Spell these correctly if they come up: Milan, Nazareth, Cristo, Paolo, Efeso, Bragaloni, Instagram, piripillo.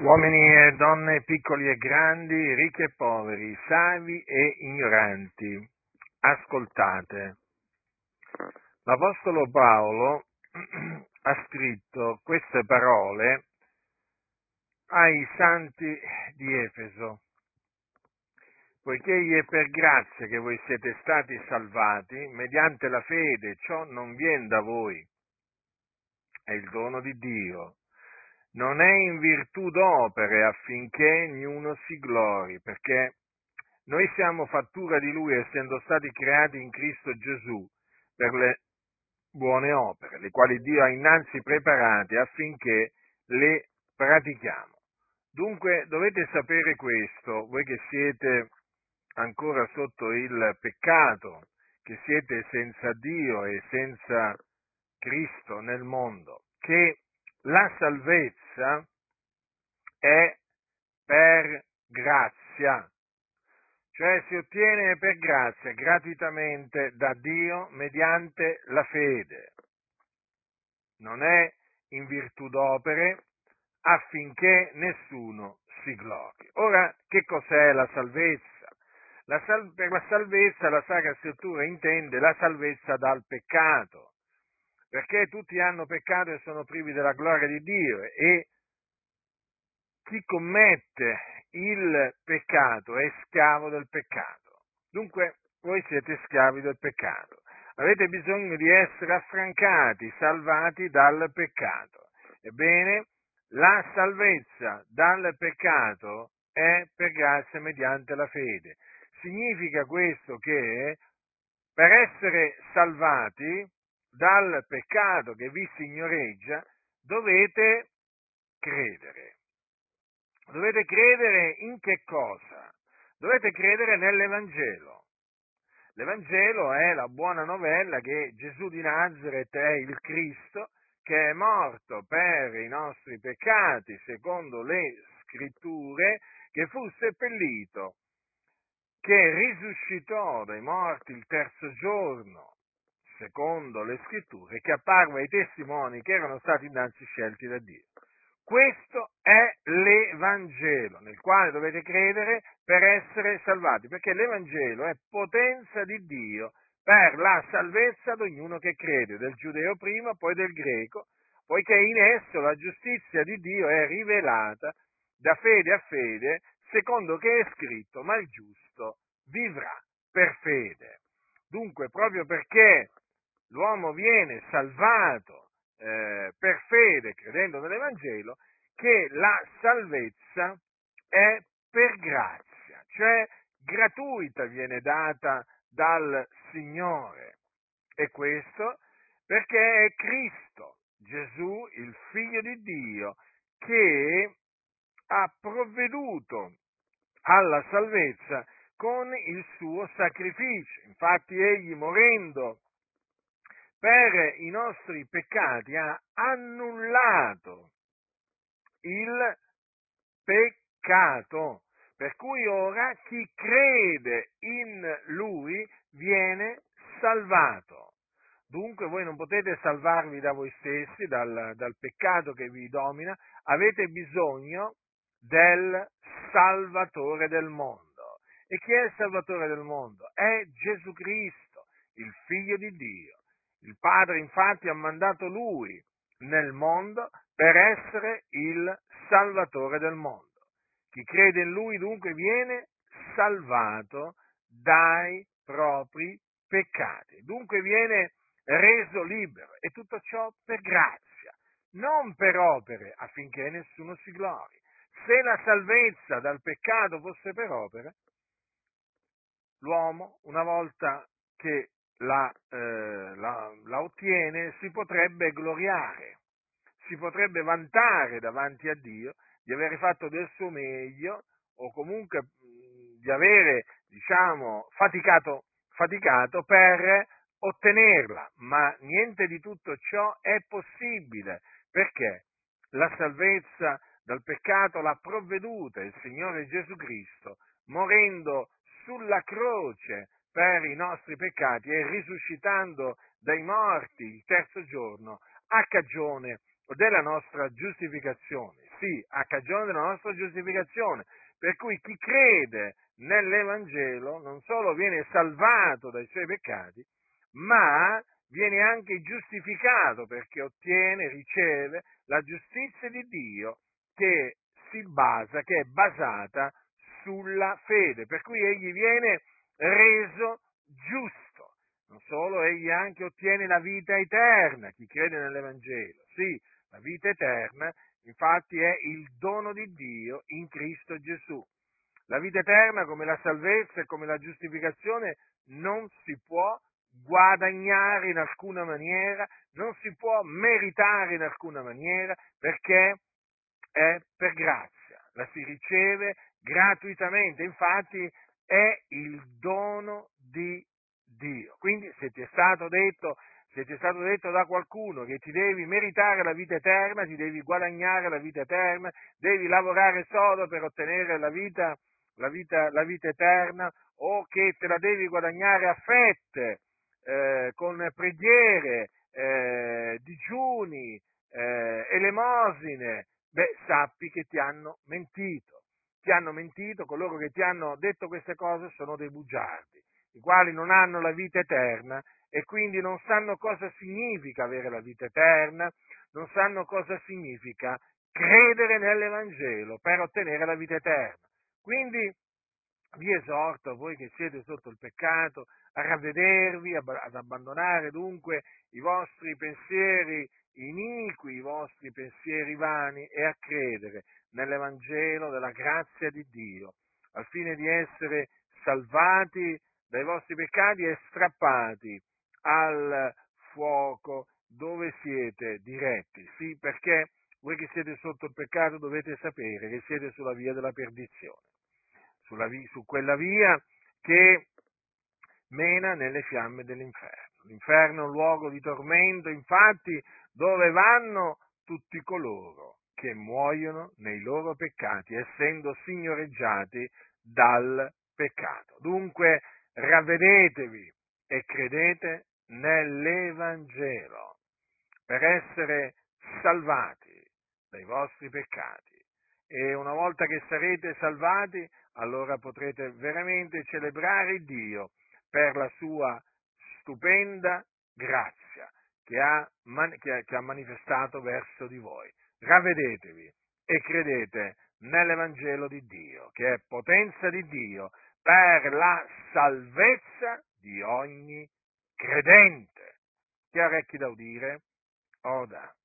Uomini e donne, piccoli e grandi, ricchi e poveri, savi e ignoranti, ascoltate. L'Apostolo Paolo ha scritto queste parole ai santi di Efeso. Poiché è per grazia che voi siete stati salvati, mediante la fede, ciò non viene da voi, è il dono di Dio. Non è in virtù d'opere affinché ognuno si glori, perché noi siamo fattura di Lui, essendo stati creati in Cristo Gesù per le buone opere, le quali Dio ha innanzi preparate affinché le pratichiamo. Dunque dovete sapere questo, voi che siete ancora sotto il peccato, che siete senza Dio e senza Cristo nel mondo, che la salvezza è per grazia, cioè si ottiene per grazia, gratuitamente da Dio mediante la fede. Non è in virtù d'opere affinché nessuno si glori. Ora, che cos'è la salvezza? Per la salvezza la Sacra Scrittura intende la salvezza dal peccato. Perché tutti hanno peccato e sono privi della gloria di Dio, e chi commette il peccato è schiavo del peccato. Dunque voi siete schiavi del peccato, avete bisogno di essere affrancati, salvati dal peccato. Ebbene, la salvezza dal peccato è per grazia mediante la fede. Significa questo che per essere salvati dal peccato che vi signoreggia, dovete credere. Dovete credere in che cosa? Dovete credere nell'Evangelo. L'Evangelo è la buona novella che Gesù di Nazareth è il Cristo, che è morto per i nostri peccati, secondo le Scritture, che fu seppellito, che risuscitò dai morti il terzo giorno, secondo le Scritture, che apparve ai testimoni che erano stati innanzi scelti da Dio. Questo è l'Evangelo nel quale dovete credere per essere salvati, perché l'Evangelo è potenza di Dio per la salvezza ad ognuno che crede, del giudeo prima, poi del greco, poiché in esso la giustizia di Dio è rivelata da fede a fede, secondo che è scritto, ma il giusto vivrà per fede. Dunque, proprio perché l'uomo viene salvato per fede, credendo nell'Evangelo, che la salvezza è per grazia, cioè gratuita, viene data dal Signore. E questo perché è Cristo, Gesù, il Figlio di Dio, che ha provveduto alla salvezza con il suo sacrificio. Infatti egli, morendo per i nostri peccati, ha annullato il peccato, per cui ora chi crede in lui viene salvato. Dunque voi non potete salvarvi da voi stessi, dal peccato che vi domina, avete bisogno del Salvatore del mondo. E chi è il Salvatore del mondo? È Gesù Cristo, il Figlio di Dio. Il Padre infatti ha mandato Lui nel mondo per essere il Salvatore del mondo. Chi crede in Lui dunque viene salvato dai propri peccati, dunque viene reso libero, e tutto ciò per grazia, non per opere, affinché nessuno si glori. Se la salvezza dal peccato fosse per opere, l'uomo, una volta che la ottiene, si potrebbe gloriare, si potrebbe vantare davanti a Dio di aver fatto del suo meglio, o comunque di avere, faticato per ottenerla, ma niente di tutto ciò è possibile, perché la salvezza dal peccato l'ha provveduta il Signore Gesù Cristo, morendo sulla croce per i nostri peccati e risuscitando dai morti il terzo giorno a cagione della nostra giustificazione. sì, a cagione della nostra giustificazione. Per cui chi crede nell'Evangelo non solo viene salvato dai suoi peccati, ma viene anche giustificato, perché ottiene, riceve la giustizia di Dio che è basata sulla fede, per cui egli viene reso giusto. Non solo, egli anche ottiene la vita eterna, chi crede nell'Evangelo. Sì, la vita eterna, infatti, è il dono di Dio in Cristo Gesù. La vita eterna, come la salvezza e come la giustificazione, non si può guadagnare in alcuna maniera, non si può meritare in alcuna maniera, perché è per grazia, la si riceve gratuitamente, infatti è il dono di Dio. Quindi se ti è stato detto da qualcuno che ti devi meritare la vita eterna, ti devi guadagnare la vita eterna, devi lavorare sodo per ottenere la vita eterna, o che te la devi guadagnare a fette, con preghiere, digiuni, elemosine, beh, sappi che ti hanno mentito. Ti hanno mentito, coloro che ti hanno detto queste cose sono dei bugiardi, i quali non hanno la vita eterna e quindi non sanno cosa significa avere la vita eterna, non sanno cosa significa credere nell'Evangelo per ottenere la vita eterna. Quindi vi esorto, voi che siete sotto il peccato, a ravvedervi, ad abbandonare dunque i vostri pensieri iniqui, i vostri pensieri vani, e a credere nell'Evangelo della grazia di Dio, al fine di essere salvati dai vostri peccati e strappati al fuoco dove siete diretti. Sì, perché voi che siete sotto il peccato dovete sapere che siete sulla via della perdizione, su quella via che mena nelle fiamme dell'inferno. L'inferno è un luogo di tormento, infatti, dove vanno tutti coloro che muoiono nei loro peccati, essendo signoreggiati dal peccato. Dunque, ravvedetevi e credete nell'Evangelo per essere salvati dai vostri peccati. E una volta che sarete salvati, allora potrete veramente celebrare Dio per la sua stupenda grazia che ha manifestato verso di voi. Ravvedetevi e credete nell'Evangelo di Dio, che è potenza di Dio per la salvezza di ogni credente. Chi ha orecchi da udire, oda.